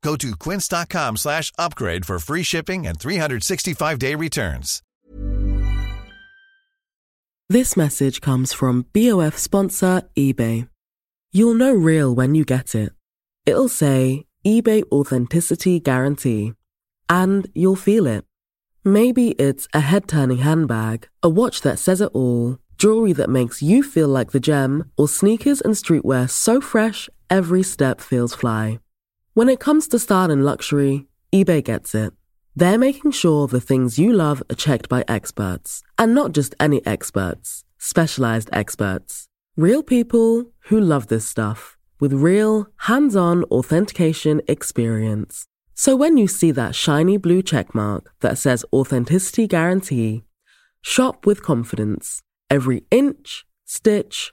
Go to quince.com/upgrade for free shipping and 365-day returns. This message comes from BOF sponsor eBay. You'll know real when you get it. It'll say eBay Authenticity Guarantee. And you'll feel it. Maybe it's a head-turning handbag, a watch that says it all, jewelry that makes you feel like the gem, or sneakers and streetwear so fresh every step feels fly. When it comes to style and luxury, eBay gets it. They're making sure the things you love are checked by experts, and not just any experts, specialized experts. Real people who love this stuff with real, hands-on authentication experience. So when you see that shiny blue checkmark that says Authenticity Guarantee, shop with confidence. Every inch, stitch,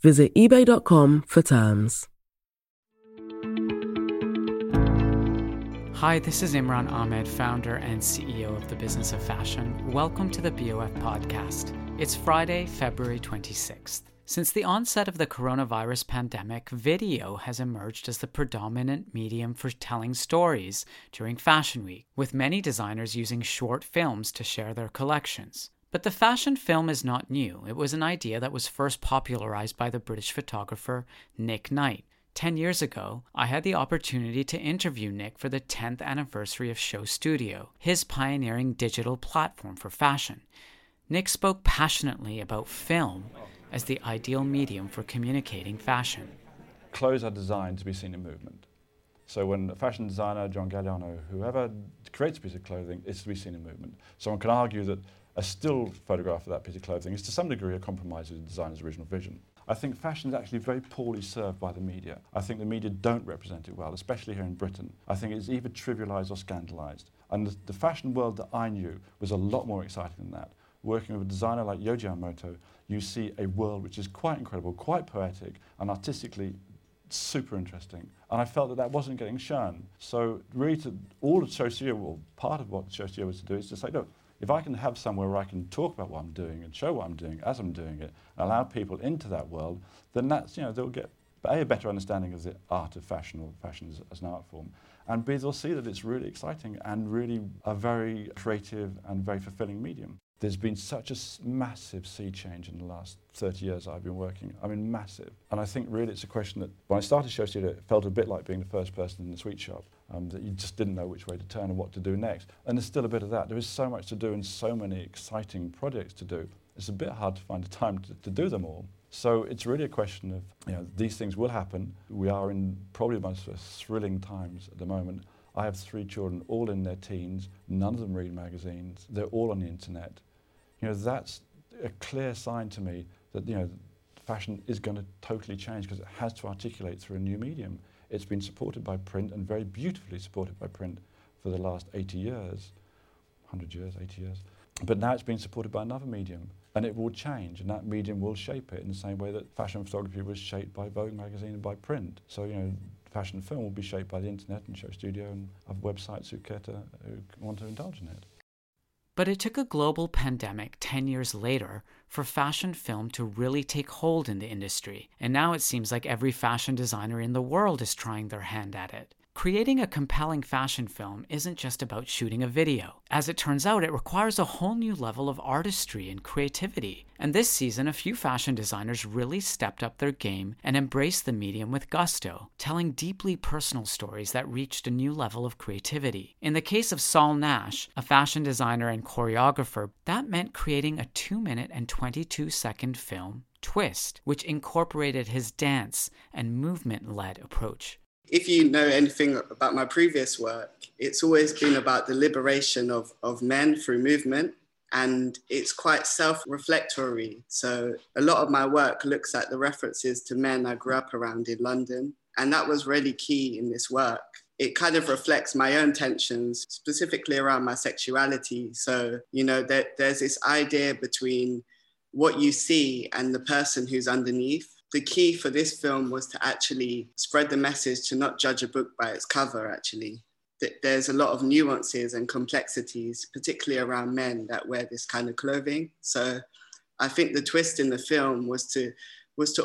Visit ebay.com for terms. Hi, this is Imran Amed, founder and CEO of the Business of Fashion. Welcome to the BOF podcast. It's Friday, February 26th. Since the onset of the coronavirus pandemic, video has emerged as the predominant medium for telling stories during Fashion Week, with many designers using short films to share their collections. But the fashion film is not new. It was an idea that was first popularized by the British photographer Nick Knight. 10 years ago, I had the opportunity to interview Nick for the 10th anniversary of Show Studio, his pioneering digital platform for fashion. Nick spoke passionately about film as the ideal medium for communicating fashion. Clothes are designed to be seen in movement. So when a fashion designer, John Galliano, whoever creates a piece of clothing, it's to be seen in movement. Someone can argue that a still photograph of that piece of clothing is to some degree a compromise with the designer's original vision. I think fashion is actually very poorly served by the media. I think the media don't represent it well, especially here in Britain. I think it's either trivialised or scandalised. And the fashion world that I knew was a lot more exciting than that. Working with a designer like Yohji Yamamoto, you see a world which is quite incredible, quite poetic, and artistically super interesting. And I felt that that wasn't getting shown. So really, all of Show Studio, well, part of what Show Studio was to do is to say, look, if I can have somewhere where I can talk about what I'm doing and show what I'm doing as I'm doing it, and allow people into that world, then that's, they'll get a better understanding of the art of fashion or fashion as an art form. And B, they'll see that it's really exciting and really a very creative and very fulfilling medium. There's been such a massive sea change in the last 30 years I've been working. I mean, massive. And I think really it's a question that when I started Show Studio, it felt a bit like being the first person in the sweet shop, that you just didn't know which way to turn and what to do next. And there's still a bit of that. There is so much to do and so many exciting projects to do. It's a bit hard to find the time to do them all. So it's really a question of, these things will happen. We are in probably the most thrilling times at the moment. I have 3 children, all in their teens. None of them read magazines. They're all on the internet. That's a clear sign to me that, fashion is going to totally change because it has to articulate through a new medium. It's been supported by print and very beautifully supported by print for the last 80 years. 100 years, 80 years. But now it's being supported by another medium, and it will change, and that medium will shape it in the same way that fashion photography was shaped by Vogue magazine and by print. So, you know, fashion film will be shaped by the internet and Show Studio and other websites who care to, who want to indulge in it. But it took a global pandemic 10 years later for fashion film to really take hold in the industry, and now it seems like every fashion designer in the world is trying their hand at it. Creating a compelling fashion film isn't just about shooting a video. As it turns out, it requires a whole new level of artistry and creativity. And this season, a few fashion designers really stepped up their game and embraced the medium with gusto, telling deeply personal stories that reached a new level of creativity. In the case of Saul Nash, a fashion designer and choreographer, that meant creating a 2-minute and 22-second film, Twist, which incorporated his dance and movement-led approach. If you know anything about my previous work, it's always been about the liberation of men through movement, and it's quite self-reflectory. So a lot of my work looks at the references to men I grew up around in London, and that was really key in this work. It kind of reflects my own tensions, specifically around my sexuality. So, you know, there's this idea between what you see and the person who's underneath. The key for this film was to actually spread the message to not judge a book by its cover, actually. There's a lot of nuances and complexities, particularly around men that wear this kind of clothing. So I think the twist in the film was to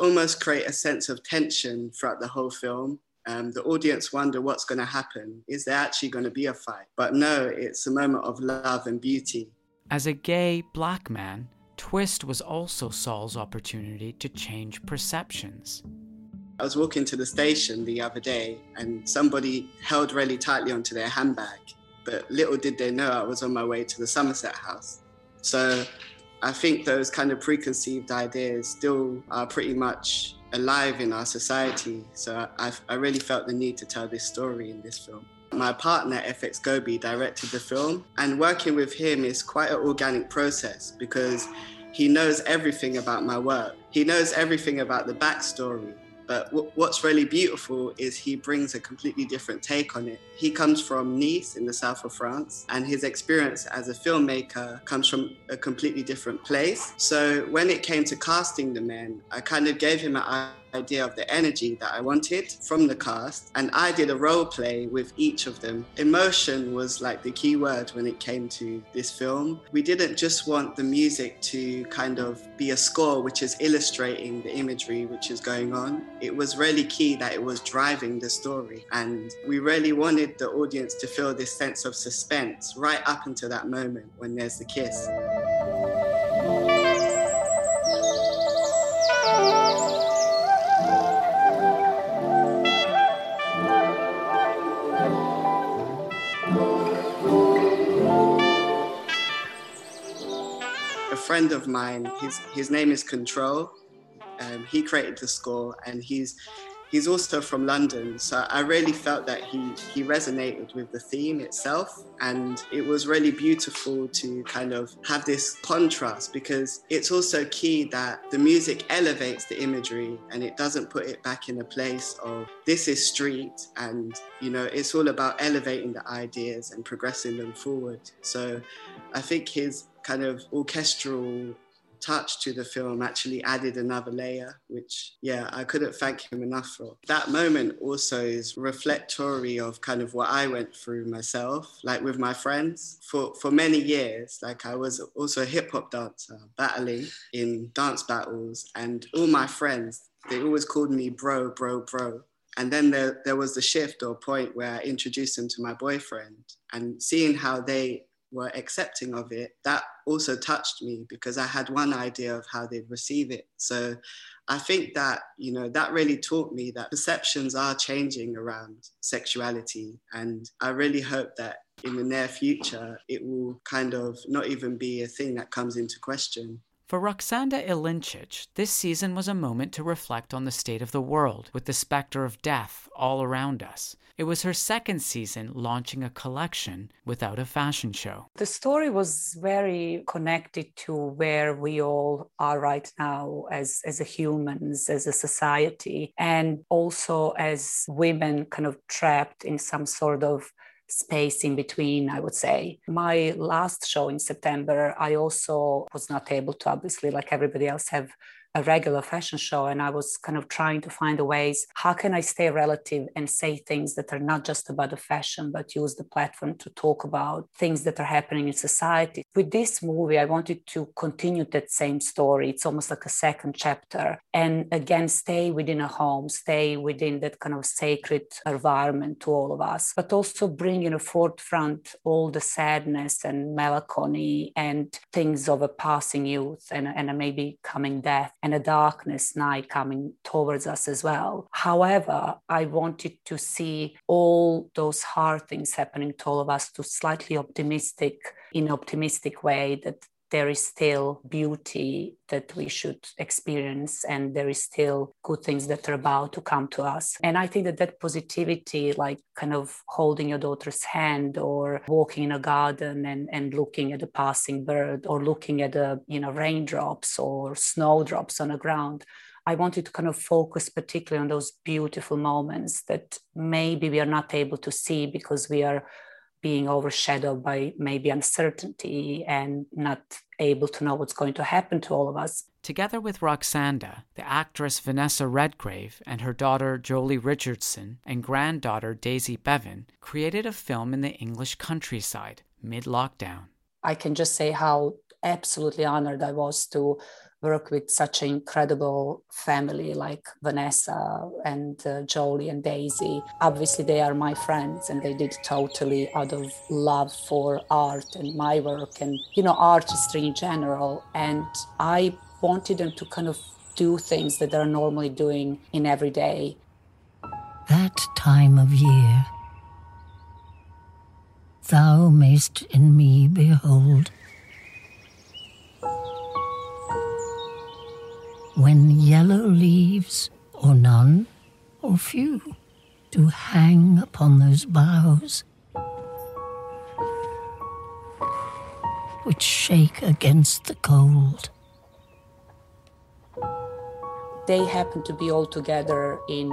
almost create a sense of tension throughout the whole film. The audience wonder what's going to happen. Is there actually going to be a fight? But no, it's a moment of love and beauty. As a gay black man, Twist was also Saul's opportunity to change perceptions. I was walking to the station the other day and somebody held really tightly onto their handbag, but little did they know I was on my way to the Somerset House. So I think those kind of preconceived ideas still are pretty much alive in our society. So I really felt the need to tell this story in this film. My partner, FX Gobi, directed the film, and working with him is quite an organic process because he knows everything about my work. He knows everything about the backstory, but what's really beautiful is he brings a completely different take on it. He comes from Nice in the south of France, and his experience as a filmmaker comes from a completely different place. So when it came to casting the men, I kind of gave him an idea of the energy that I wanted from the cast, and I did a role play with each of them. Emotion was like the key word when it came to this film. We didn't just want the music to kind of be a score which is illustrating the imagery which is going on. It was really key that it was driving the story, and we really wanted the audience to feel this sense of suspense right up until that moment when there's the kiss. A friend of mine, his name is Control. He created the score, and he's also from London, so I really felt that he resonated with the theme itself, and it was really beautiful to kind of have this contrast, because it's also key that the music elevates the imagery and it doesn't put it back in a place of this is street, and you know, it's all about elevating the ideas and progressing them forward. So I think his kind of orchestral touch to the film actually added another layer, which, yeah, I couldn't thank him enough for. That moment also is reflectory of kind of what I went through myself, like with my friends. For many years, like I was also a hip hop dancer, battling in dance battles, and all my friends, they always called me bro. And then there was the shift or point where I introduced him to my boyfriend, and seeing how they were accepting of it, that also touched me, because I had one idea of how they'd receive it. So I think that, you know, that really taught me that perceptions are changing around sexuality, and I really hope that in the near future it will kind of not even be a thing that comes into question. For Roksanda Ilinčić, this season was a moment to reflect on the state of the world, with the specter of death all around us. It was her second season launching a collection without a fashion show. The story was very connected to where we all are right now as humans, as a society, and also as women kind of trapped in some sort of space in between, I would say. My last show in September, I also was not able to, obviously, like everybody else, have a regular fashion show. And I was kind of trying to find the ways, how can I stay relative and say things that are not just about the fashion, but use the platform to talk about things that are happening in society. With this movie, I wanted to continue that same story. It's almost like a second chapter. And again, stay within a home, stay within that kind of sacred environment to all of us, but also bring in a forefront all the sadness and melancholy and things of a passing youth and a maybe coming death. And a darkness night coming towards us as well. However, I wanted to see all those hard things happening to all of us to slightly optimistic way, that there is still beauty that we should experience and there is still good things that are about to come to us. And I think that positivity, like kind of holding your daughter's hand or walking in a garden and looking at a passing bird or looking at the raindrops or snowdrops on the ground, I wanted to kind of focus particularly on those beautiful moments that maybe we are not able to see because we are being overshadowed by maybe uncertainty and not able to know what's going to happen to all of us. Together with Roksanda, the actress Vanessa Redgrave and her daughter Joely Richardson and granddaughter Daisy Bevan created a film in the English countryside mid-lockdown. I can just say how absolutely honored I was to work with such an incredible family like Vanessa and Joely and Daisy. Obviously, they are my friends and they did totally out of love for art and my work and, artistry in general. And I wanted them to kind of do things that they're normally doing in every day. That time of year, thou mayst in me behold, when yellow leaves, or none, or few, do hang upon those boughs, which shake against the cold. They happened to be all together in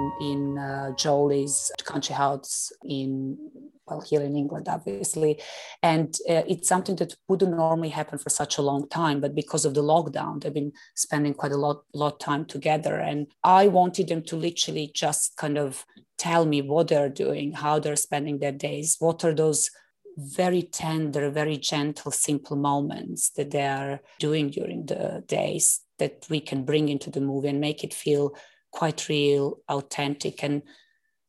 Joely's country house here in England, obviously. And it's something that wouldn't normally happen for such a long time, but because of the lockdown, they've been spending quite a lot of time together. And I wanted them to literally just kind of tell me what they're doing, how they're spending their days, what are those very tender, very gentle, simple moments that they are doing during the days that we can bring into the movie and make it feel quite real, authentic, and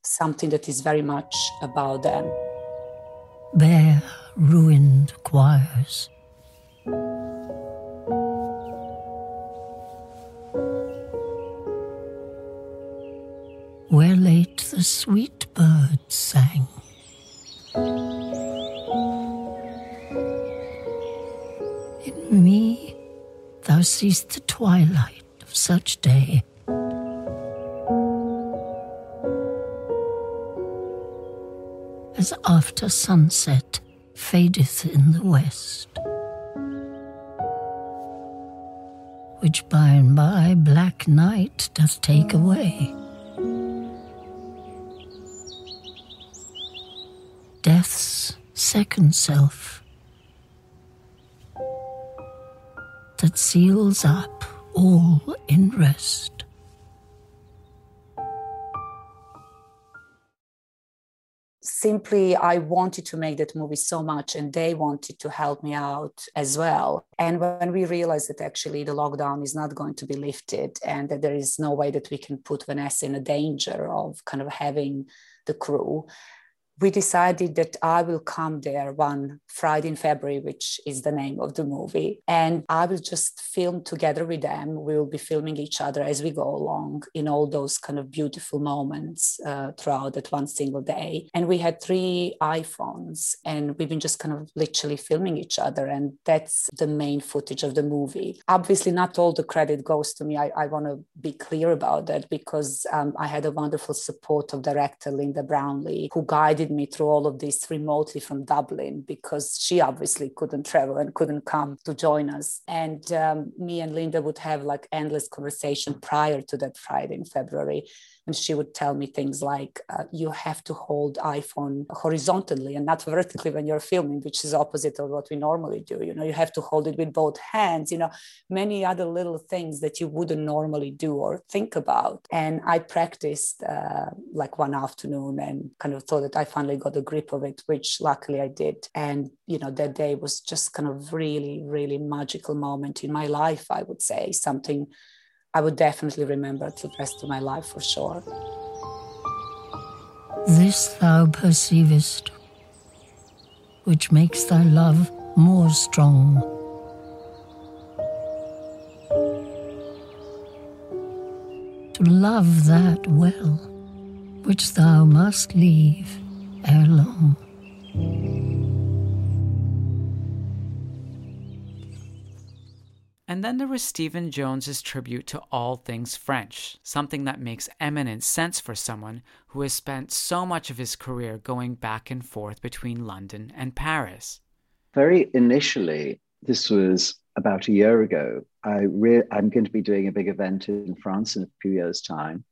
something that is very much about them. Bare ruined choirs, where late the sweet birds sang, in me thou seest the twilight of such day. As after sunset fadeth in the west, which by and by black night doth take away. Death's second self, that seals up all in rest. Simply, I wanted to make that movie so much and they wanted to help me out as well. And when we realized that actually the lockdown is not going to be lifted and that there is no way that we can put Vanessa in a danger of kind of having the crew, we decided that I will come there one Friday in February, which is the name of the movie. And I will just film together with them. We will be filming each other as we go along in all those kind of beautiful moments throughout that one single day. And we had 3 iPhones and we've been just kind of literally filming each other. And that's the main footage of the movie. Obviously, not all the credit goes to me. I want to be clear about that because I had a wonderful support of director Linda Brownlee, who guided me through all of this remotely from Dublin because she obviously couldn't travel and couldn't come to join us. And me and Linda would have like endless conversation prior to that Friday in February And she would tell me things like, you have to hold iPhone horizontally and not vertically when you're filming, which is opposite of what we normally do. You know, you have to hold it with both hands, you know, many other little things that you wouldn't normally do or think about. And I practiced like one afternoon and kind of thought that I finally got a grip of it, which luckily I did. And, you know, that day was just kind of really, really magical moment in my life, I would say, something I would definitely remember to the rest of my life for sure. This thou perceivest, which makes thy love more strong. To love that well, which thou must leave ere long. And then there was Stephen Jones's tribute to all things French, something that makes eminent sense for someone who has spent so much of his career going back and forth between London and Paris. Very initially, this was about a year ago. I'm going to be doing a big event in France in a few years' time.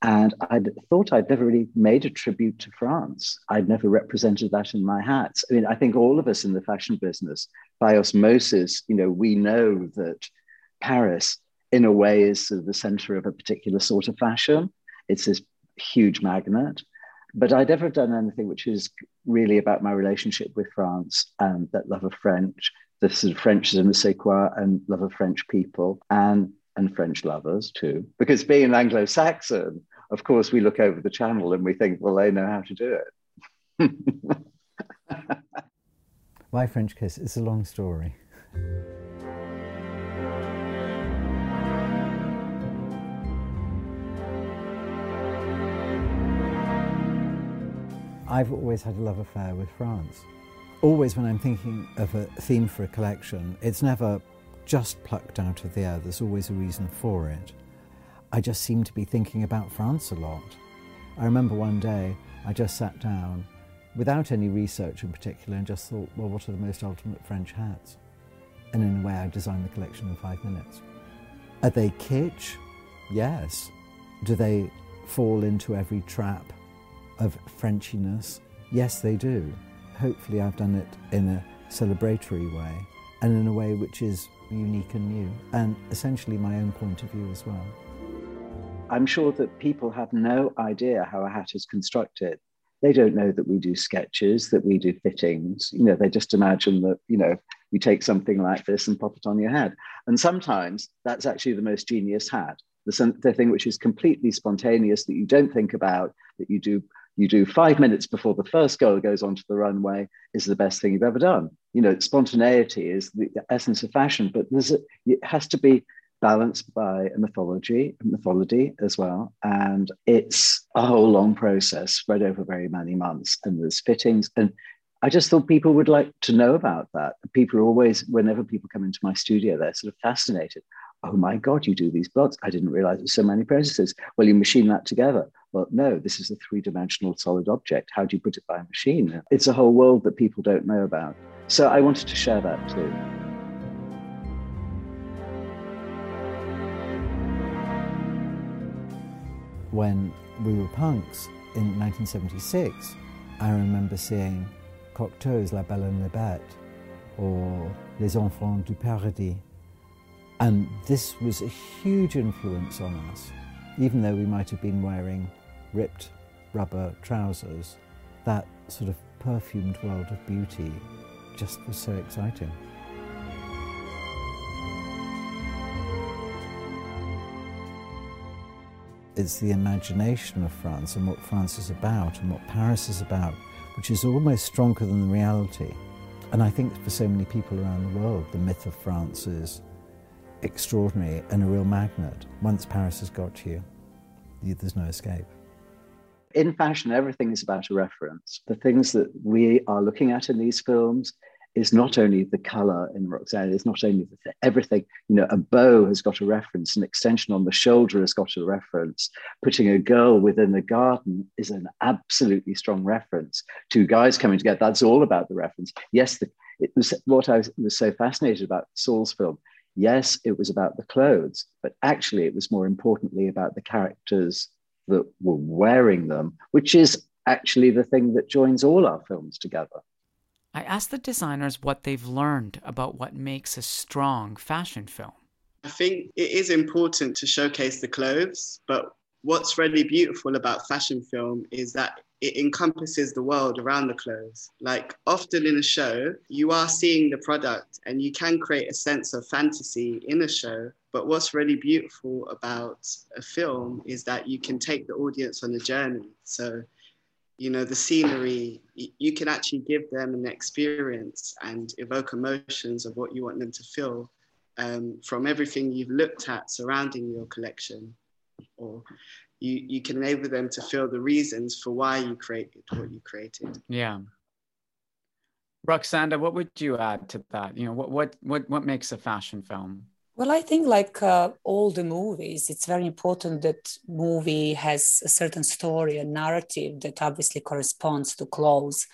And I thought I'd never really made a tribute to France. I'd never represented that in my hats. I mean, I think all of us in the fashion business, by osmosis, you know, we know that Paris, in a way, is sort of the center of a particular sort of fashion. It's this huge magnet. But I'd never done anything which is really about my relationship with France and that love of French, the sort of French je ne sais quoi and love of French people and French lovers too. Because being an Anglo-Saxon, of course, we look over the channel and we think, well, they know how to do it. My French kiss is a long story. I've always had a love affair with France. Always when I'm thinking of a theme for a collection, it's never just plucked out of the air. There's always a reason for it. I just seem to be thinking about France a lot. I remember one day I just sat down without any research in particular and just thought, well, what are the most ultimate French hats? And in a way, I designed the collection in 5 minutes. Are they kitsch? Yes. Do they fall into every trap of Frenchiness? Yes, they do. Hopefully I've done it in a celebratory way and in a way which is unique and new, and essentially my own point of view as well. I'm sure that people have no idea how a hat is constructed. They don't know that we do sketches, that we do fittings. You know, they just imagine that, you know, you take something like this and pop it on your head. And sometimes that's actually the most genius hat, the thing which is completely spontaneous, that you don't think about, that you do 5 minutes before the first girl goes onto the runway, is the best thing you've ever done. You know, spontaneity is the essence of fashion, but it has to be balanced by a mythology as well. And it's a whole long process spread over very many months, and there's fittings. And I just thought people would like to know about that. People are always, whenever people come into my studio, they're sort of fascinated. Oh my God, you do these blocks. I didn't realize there's so many processes. Well, you machine that together. Well, no, this is a three-dimensional solid object. How do you put it by a machine? It's a whole world that people don't know about. So I wanted to share that too. When we were punks in 1976, I remember seeing Cocteau's La Belle et la Bête or Les Enfants du Paradis. And this was a huge influence on us. Even though we might have been wearing ripped rubber trousers, that sort of perfumed world of beauty just was so exciting. It's the imagination of France and what France is about and what Paris is about, which is almost stronger than the reality. And I think for so many people around the world, the myth of France is extraordinary and a real magnet. Once Paris has got you, there's no escape. In fashion, everything is about a reference. The things that we are looking at in these films is not only the colour in Roksanda, it's not only everything. You know, a bow has got a reference, an extension on the shoulder has got a reference. Putting a girl within the garden is an absolutely strong reference. Two guys coming together, that's all about the reference. Yes, it was what I was so fascinated about Saul's film. Yes, it was about the clothes, but actually it was more importantly about the characters that were wearing them, which is actually the thing that joins all our films together. I asked the designers what they've learned about what makes a strong fashion film. I think it is important to showcase the clothes, but what's really beautiful about fashion film is that it encompasses the world around the clothes. Like, often in a show, you are seeing the product and you can create a sense of fantasy in a show. But what's really beautiful about a film is that you can take the audience on a journey. So, you know, the scenery, you can actually give them an experience and evoke emotions of what you want them to feel from everything you've looked at surrounding your collection. Or you can enable them to feel the reasons for why you created what you created. Yeah. Roksanda, what would you add to that? You know, what makes a fashion film? Well, I think like all the movies, it's very important that movie has a certain story, a narrative that obviously corresponds to clothes,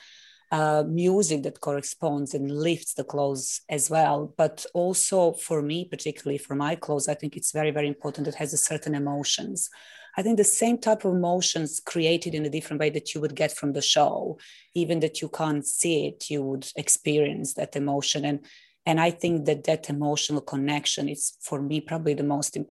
music that corresponds and lifts the clothes as well. But also for me, particularly for my clothes, I think it's very, very important that it has a certain emotions. I think the same type of emotions created in a different way that you would get from the show, even that you can't see it, you would experience that emotion. And I think that emotional connection is, for me, probably the most important.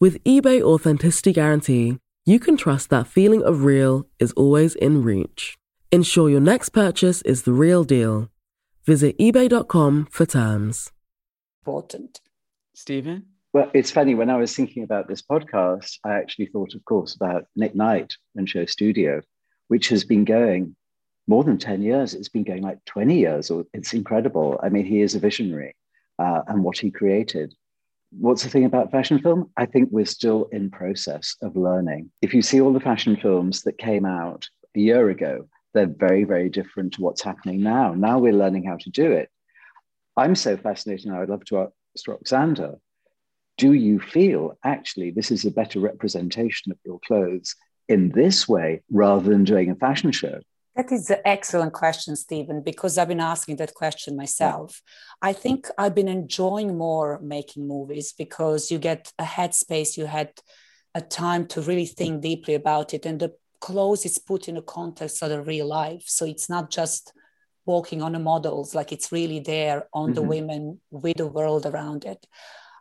With eBay Authenticity Guarantee, you can trust that feeling of real is always in reach. Ensure your next purchase is the real deal. Visit ebay.com for terms. Important. Stephen? Well, it's funny, when I was thinking about this podcast, I actually thought, of course, about Nick Knight and Show Studio, which has been going more than 10 years. It's been going like 20 years. It's incredible. I mean, he is a visionary and what he created. What's the thing about fashion film? I think we're still in process of learning. If you see all the fashion films that came out a year ago, they're very, very different to what's happening now. Now we're learning how to do it. I'm so fascinated, and I would love to ask Roksanda, do you feel actually this is a better representation of your clothes in this way rather than doing a fashion show? That is an excellent question, Stephen, because I've been asking that question myself. I think I've been enjoying more making movies because you get a headspace, you had a time to really think deeply about it, and the clothes is put in a context of the real life. So it's not just walking on the models, like it's really there on the women with the world around it.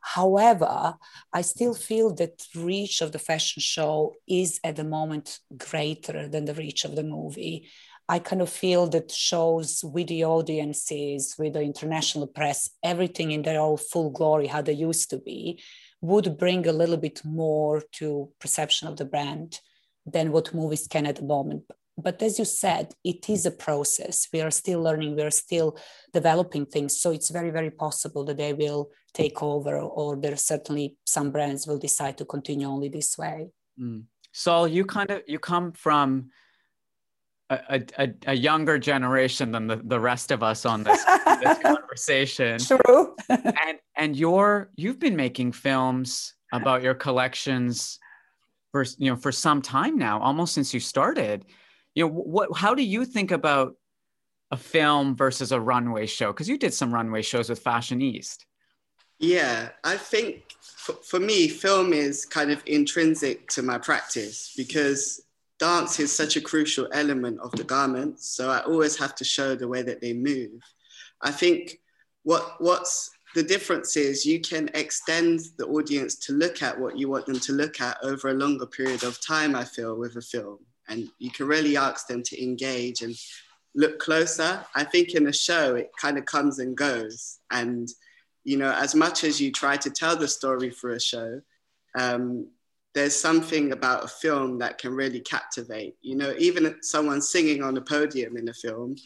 However, I still feel that reach of the fashion show is at the moment greater than the reach of the movie. I kind of feel that shows with the audiences, with the international press, everything in their own full glory, how they used to be, would bring a little bit more to perception of the brand than what movies can at the moment. But as you said, it is a process. We are still learning. We are still developing things. So it's very, very possible that they will take over, or there certainly some brands will decide to continue only this way. Saul, you come from a younger generation than the rest of us on this, this conversation. True. And you've been making films about your collections for some time now, almost since you started. How do you think about a film versus a runway show? Because you did some runway shows with Fashion East. Yeah, I think for me, film is kind of intrinsic to my practice because dance is such a crucial element of the garments. So I always have to show the way that they move. I think what's the difference is you can extend the audience to look at what you want them to look at over a longer period of time, I feel, with a film. And you can really ask them to engage and look closer. I think in a show, it kind of comes and goes. And, you know, as much as you try to tell the story for a show, there's something about a film that can really captivate. You know, even someone singing on a podium in a film,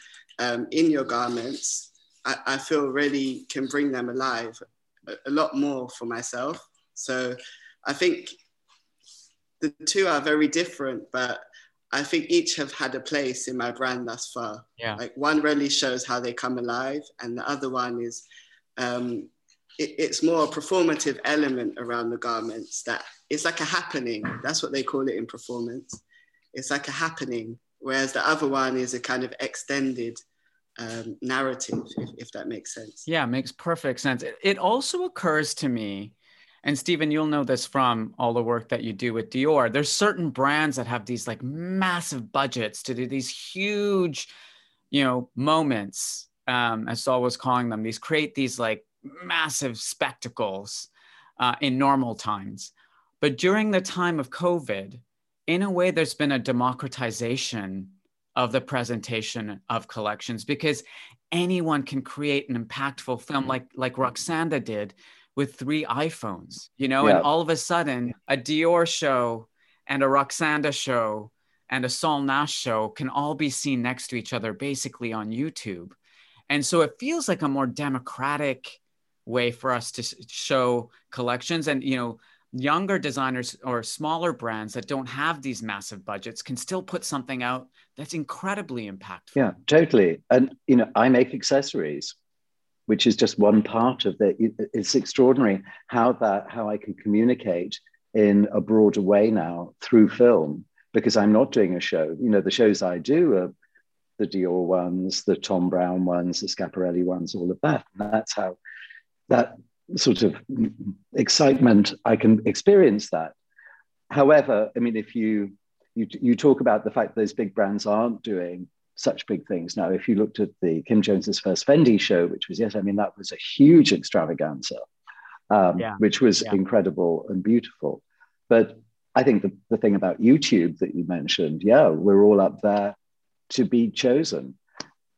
in your garments, I feel really can bring them alive a lot more for myself. So I think the two are very different, but I think each have had a place in my brand thus far. Yeah. Like one really shows how they come alive, and the other one is, it's more a performative element around the garments that it's like a happening. That's what they call it in performance. It's like a happening, whereas the other one is a kind of extended narrative, if that makes sense. Yeah, makes perfect sense. It also occurs to me, and Stephen, you'll know this from all the work that you do with Dior. There's certain brands that have these like massive budgets to do these huge, moments, as Saul was calling them. These create these like massive spectacles in normal times. But during the time of COVID, in a way, there's been a democratization of the presentation of collections because anyone can create an impactful film like Roksanda did with 3 iPhones, and all of a sudden a Dior show and a Roksanda show and a Saul Nash show can all be seen next to each other basically on YouTube. And so it feels like a more democratic way for us to show collections. And, younger designers or smaller brands that don't have these massive budgets can still put something out that's incredibly impactful. Yeah, totally. And, I make accessories, which is just one part of it. It's extraordinary how I can communicate in a broader way now through film, because I'm not doing a show. The shows I do are the Dior ones, the Tom Brown ones, the Schiaparelli ones, all of that. And that's how that sort of excitement, I can experience that. However, I mean, if you talk about the fact that those big brands aren't doing such big things. Now, if you looked at the Kim Jones's first Fendi show, which was, that was a huge extravaganza, which was incredible and beautiful. But I think the thing about YouTube that you mentioned, we're all up there to be chosen,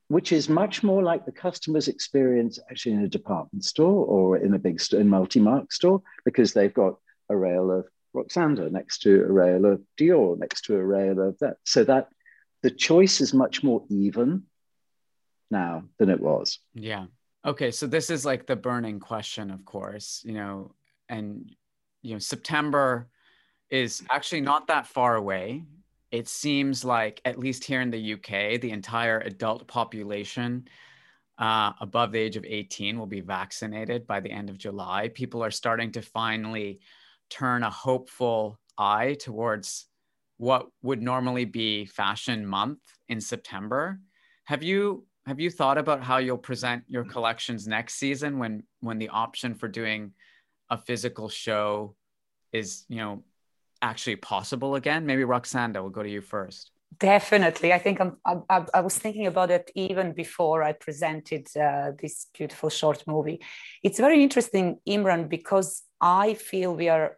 which is much more like the customer's experience actually in a department store or in a big store, in multi-mark store, because they've got a rail of Roksanda next to a rail of Dior next to a rail of that. So that the choice is much more even now than it was. Yeah. Okay. So this is like the burning question, of course, September is actually not that far away. It seems like, at least here in the UK, the entire adult population above the age of 18 will be vaccinated by the end of July. People are starting to finally turn a hopeful eye towards what would normally be Fashion Month in September. Have you thought about how you'll present your collections next season when the option for doing a physical show is, you know, actually possible again? Maybe Roksanda, we'll go to you first. Definitely. I think I was thinking about it even before I presented this beautiful short movie. It's very interesting, Imran, because I feel we are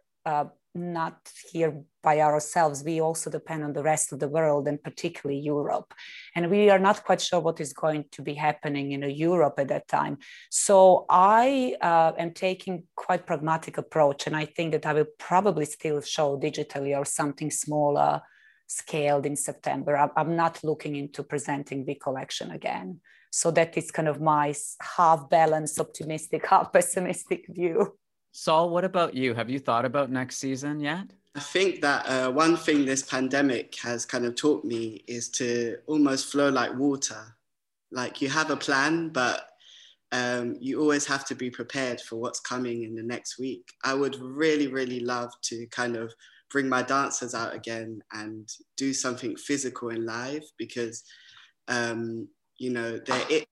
not here by ourselves. We also depend on the rest of the world, and particularly Europe. And we are not quite sure what is going to be happening in Europe at that time. So I am taking quite pragmatic approach. And I think that I will probably still show digitally or something smaller scaled in September. I'm not looking into presenting the collection again. So that is kind of my half balanced, optimistic, half pessimistic view. Saul, what about you? Have you thought about next season yet? I think that one thing this pandemic has kind of taught me is to almost flow like water. Like you have a plan, but you always have to be prepared for what's coming in the next week. I would really, really love to kind of bring my dancers out again and do something physical and live, because, you know, they're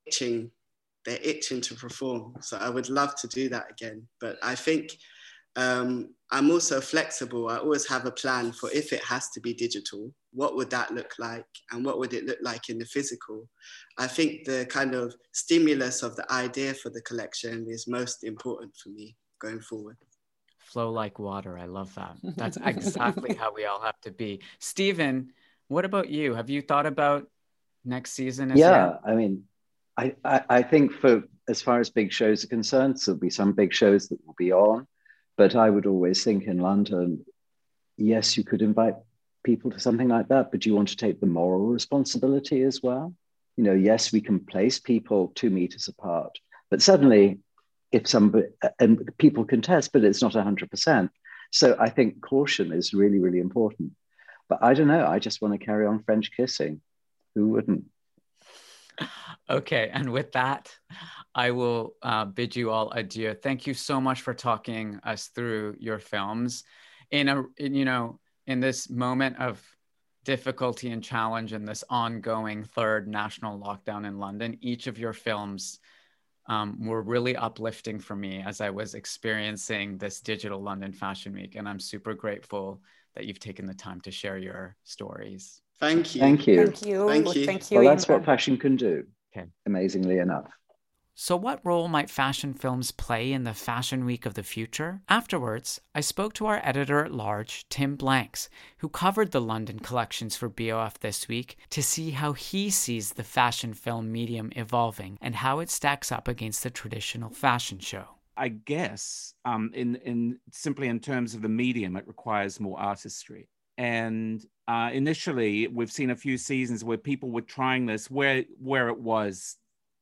itching to perform. So I would love to do that again. But I think I'm also flexible. I always have a plan for if it has to be digital, what would that look like? And what would it look like in the physical? I think the kind of stimulus of the idea for the collection is most important for me going forward. Flow like water. I love that. That's exactly how we all have to be. Stephen, what about you? Have you thought about next season? I mean, I think for as far as big shows are concerned, there'll be some big shows that will be on, but I would always think in London, yes, you could invite people to something like that, but you want to take the moral responsibility as well. You know, yes, we can place people 2 meters apart, but suddenly if somebody, and people can test, but it's not 100%. So I think caution is really, really important. But I don't know, I just want to carry on French kissing. Who wouldn't? Okay, and with that, I will bid you all adieu. Thank you so much for talking us through your films. In this moment of difficulty and challenge in this ongoing third national lockdown in London, each of your films were really uplifting for me as I was experiencing this digital London Fashion Week. And I'm super grateful that you've taken the time to share your stories. Thank you. Thank you. Thank you. Thank you. Thank you. Well, that's what fashion can do, amazingly enough. So what role might fashion films play in the Fashion Week of the future? Afterwards, I spoke to our editor-at-large, Tim Blanks, who covered the London collections for BOF this week, to see how he sees the fashion film medium evolving and how it stacks up against the traditional fashion show. I guess simply in terms of the medium, it requires more artistry. And initially, we've seen a few seasons where people were trying this, where it was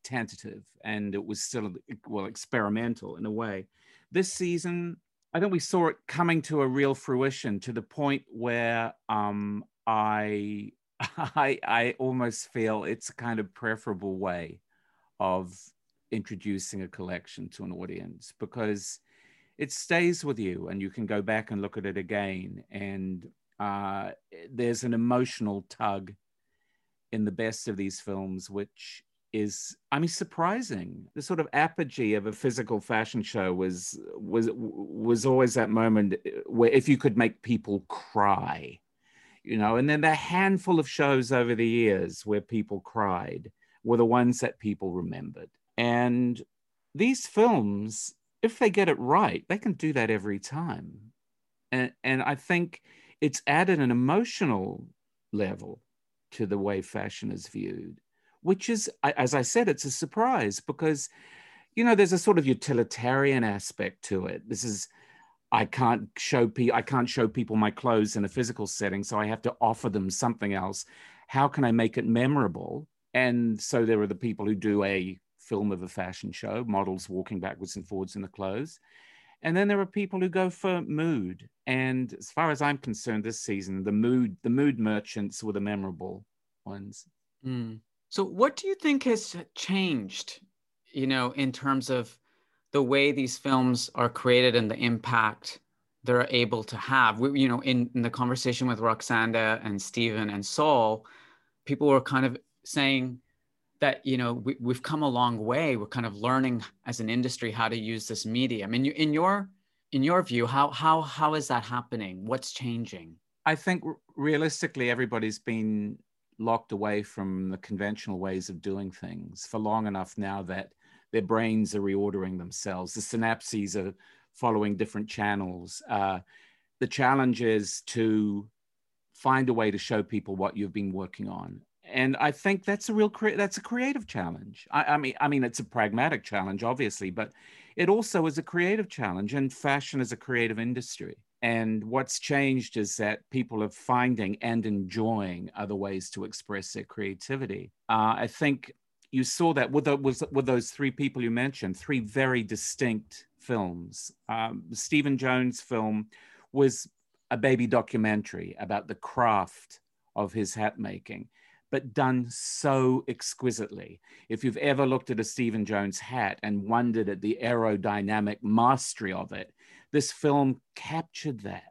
tentative and it was still, well, experimental in a way. This season, I think we saw it coming to a real fruition, to the point where I almost feel it's a kind of preferable way of introducing a collection to an audience, because it stays with you and you can go back and look at it again. And there's an emotional tug in the best of these films, which is, I mean, surprising. The sort of apogee of a physical fashion show was always that moment where if you could make people cry, you know, and then the handful of shows over the years where people cried were the ones that people remembered. And these films, if they get it right, they can do that every time. And I think it's added an emotional level to the way fashion is viewed, which is, as I said, it's a surprise because, you know, there's a sort of utilitarian aspect to it. This is, I can't show people my clothes in a physical setting, so I have to offer them something else. How can I make it memorable? And so there are the people who do a film of a fashion show, models walking backwards and forwards in the clothes. And then there are people who go for mood. And as far as I'm concerned, this season, the mood merchants were the memorable ones. Mm. So what do you think has changed, you know, in terms of the way these films are created and the impact they're able to have. We, you know, in the conversation with Roksanda and Stephen and Saul, people were kind of saying that, you know, we've come a long way. We're kind of learning as an industry how to use this medium. And in your view, how is that happening? What's changing? I think realistically, everybody's been locked away from the conventional ways of doing things for long enough now that their brains are reordering themselves. The synapses are following different channels. The challenge is to find a way to show people what you've been working on. And I think that's a real, that's a creative challenge. I mean, it's a pragmatic challenge, obviously, but it also is a creative challenge, and fashion is a creative industry. And what's changed is that people are finding and enjoying other ways to express their creativity. I think you saw that with those three people you mentioned, three very distinct films. Stephen Jones' film was a baby documentary about the craft of his hat making, but done so exquisitely. If you've ever looked at a Stephen Jones hat and wondered at the aerodynamic mastery of it, this film captured that.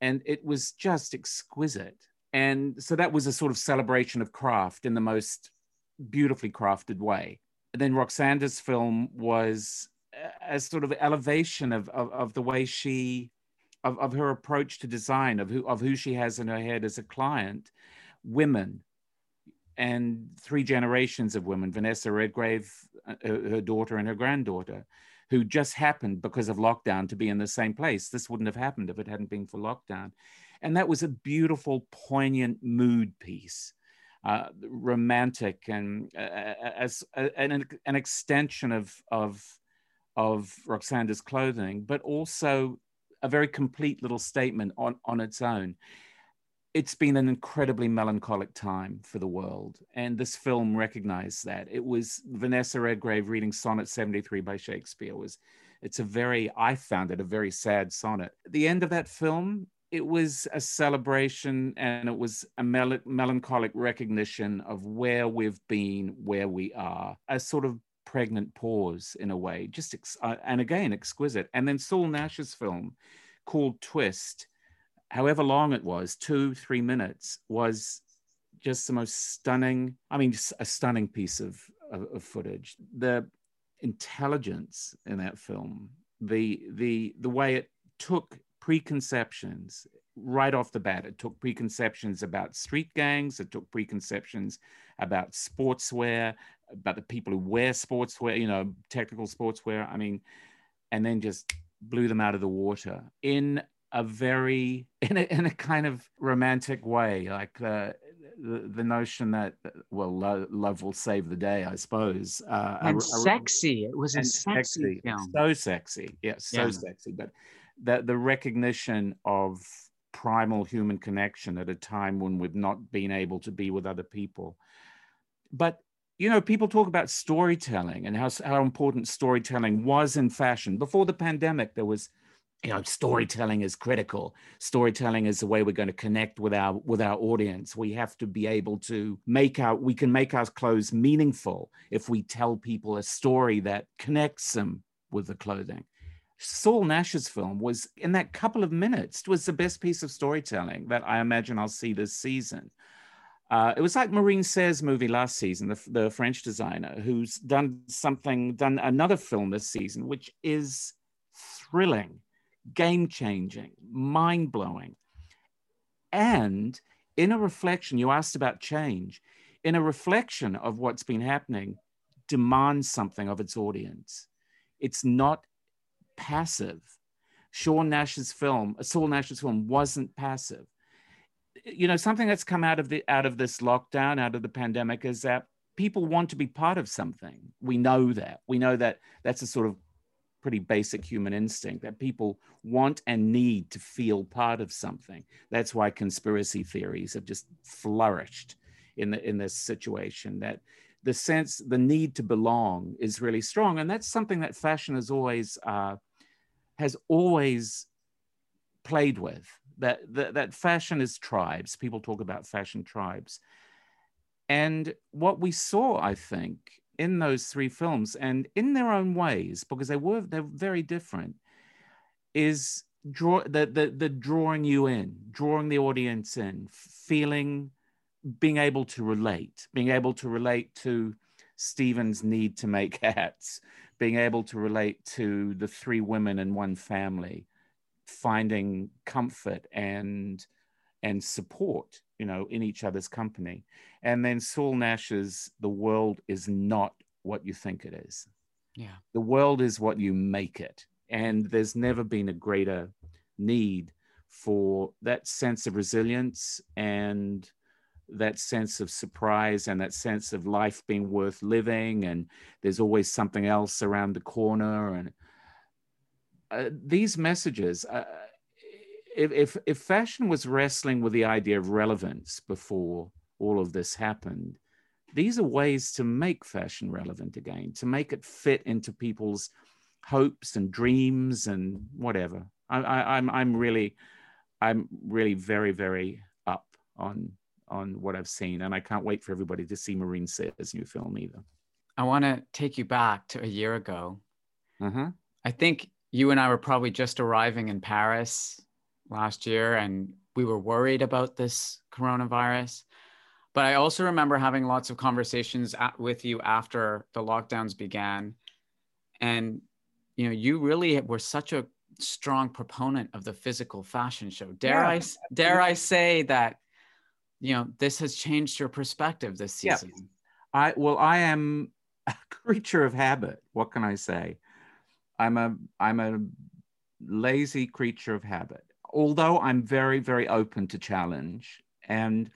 And it was just exquisite. And so that was a sort of celebration of craft in the most beautifully crafted way. And then Roksanda's film was a sort of elevation of the way she, of her approach to design, of who she has in her head as a client, women, and three generations of women, Vanessa Redgrave, her daughter and her granddaughter, who just happened because of lockdown to be in the same place. This wouldn't have happened if it hadn't been for lockdown. And that was a beautiful, poignant mood piece, romantic, and an extension of Roksanda's clothing, but also a very complete little statement on its own. It's been an incredibly melancholic time for the world, and this film recognized that. It was Vanessa Redgrave reading Sonnet 73 by Shakespeare. I found it a very sad sonnet. At the end of that film, it was a celebration, and it was a melancholic recognition of where we've been, where we are, a sort of pregnant pause in a way, just and again, exquisite. And then Saul Nash's film called Twist, however long it was, 2-3 minutes, was just the most stunning, just a stunning piece of footage. The intelligence in that film, the way it took preconceptions right off the bat. It took preconceptions about street gangs, it took preconceptions about sportswear, about the people who wear sportswear, technical sportswear, and then just blew them out of the water in a kind of romantic way, like the notion that, love will save the day, I suppose. Sexy. It was a sexy film. So sexy. Yeah, sexy. But the recognition of primal human connection at a time when we've not been able to be with other people. But, people talk about storytelling and how important storytelling was in fashion. Before the pandemic, there was storytelling is critical. Storytelling is the way we're going to connect with our audience. We have to be able to make our clothes meaningful if we tell people a story that connects them with the clothing. Saul Nash's film was, in that couple of minutes, was the best piece of storytelling that I imagine I'll see this season. It was like Marine Serre's movie last season, the French designer, who's done another film this season, which is thrilling, game-changing, mind-blowing. And in a reflection, you asked about change, in a reflection of what's been happening, demands something of its audience. It's not passive. Saul Nash's film wasn't passive. Something that's come out of this lockdown, out of the pandemic, is that people want to be part of something. We know that. We know that that's a sort of pretty basic human instinct, that people want and need to feel part of something. That's why conspiracy theories have just flourished in this situation, that the need to belong is really strong. And that's something that fashion has always played with, that fashion is tribes. People talk about fashion tribes. And what we saw, I think, in those three films, and in their own ways, because they're very different, is drawing you in, drawing the audience in, feeling, being able to relate to Stephen's need to make hats, being able to relate to the three women in one family, finding comfort and support, you know, in each other's company. And then Saul Nash's, the world is not what you think it is. Yeah. The world is what you make it. And there's never been a greater need for that sense of resilience and that sense of surprise and that sense of life being worth living. And there's always something else around the corner. And these messages, if fashion was wrestling with the idea of relevance before all of this happened, these are ways to make fashion relevant again, to make it fit into people's hopes and dreams and whatever. I'm really very, very up on what I've seen, and I can't wait for everybody to see Marine Serre's new film either. I want to take you back to a year ago. Uh-huh. I think you and I were probably just arriving in Paris last year, and we were worried about this coronavirus. But I also remember having lots of conversations with you after the lockdowns began. And, you know, you really were such a strong proponent of the physical fashion show. Dare I say that, you know, this has changed your perspective this season. Yeah. I am a creature of habit. What can I say? I'm a lazy creature of habit, although I'm very, very open to challenge. And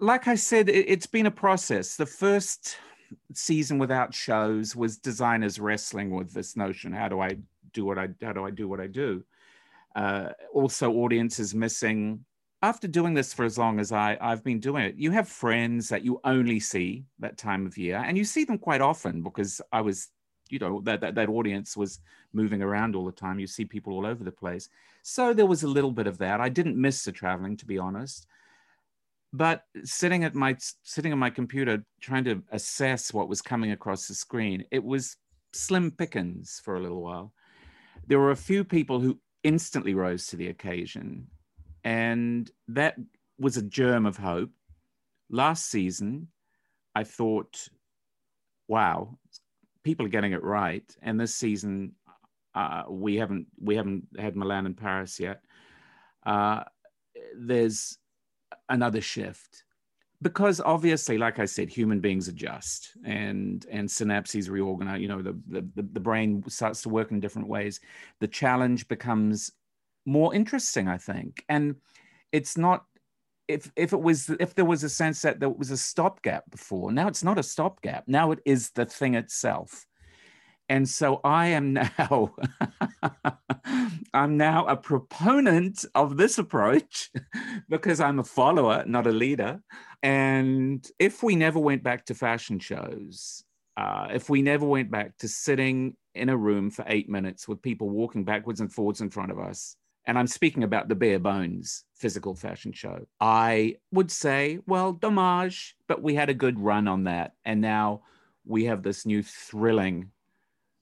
like I said, it's been a process. The first season without shows was designers wrestling with this notion: how do I do what I do? Also, audiences missing. After doing this for as long as I've been doing it, you have friends that you only see that time of year, and you see them quite often because I was, you know, that audience was moving around all the time. You see people all over the place. So there was a little bit of that. I didn't miss the traveling, to be honest. But sitting at my computer trying to assess what was coming across the screen, it was slim pickings for a little while. There were a few people who instantly rose to the occasion, and that was a germ of hope. Last season, I thought, wow, people are getting it right. And this season, we haven't had Milan and Paris yet. There's another shift, because obviously, like I said, human beings adjust and synapses reorganize, you know, the brain starts to work in different ways. The challenge becomes more interesting, I think. And it's not, if there was a sense that there was a stopgap before, now it's not a stopgap. Now it is the thing itself. And so I am now, I'm now a proponent of this approach because I'm a follower, not a leader. And if we never went back to fashion shows, if we never went back to sitting in a room for 8 minutes with people walking backwards and forwards in front of us, and I'm speaking about the bare bones physical fashion show, I would say, well, dommage, but we had a good run on that. And now we have this new thrilling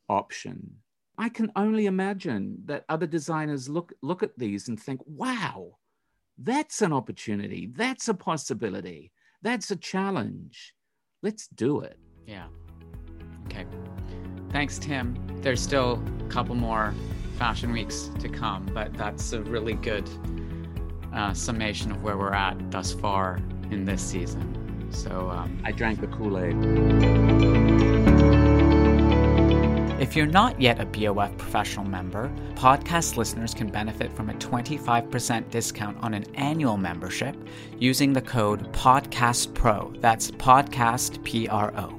option. I can only imagine that other designers look at these and think, wow, that's an opportunity. That's a possibility. That's a challenge. Let's do it. Yeah. Okay. Thanks, Tim. There's still a couple more fashion weeks to come, but that's a really good summation of where we're at thus far in this season. So I drank the Kool-Aid. If you're not yet a BOF professional member, podcast listeners can benefit from a 25% discount on an annual membership using the code PODCASTPRO. That's podcast PRO.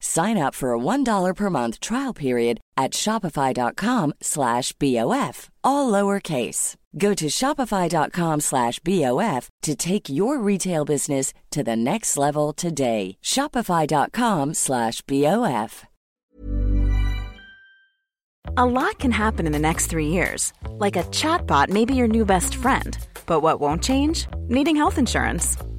Sign up for a $1 per month trial period at shopify.com/BOF, all lowercase. Go to shopify.com/BOF to take your retail business to the next level today. Shopify.com/BOF. A lot can happen in the next 3 years. Like a chatbot may be your new best friend. But what won't change? Needing health insurance.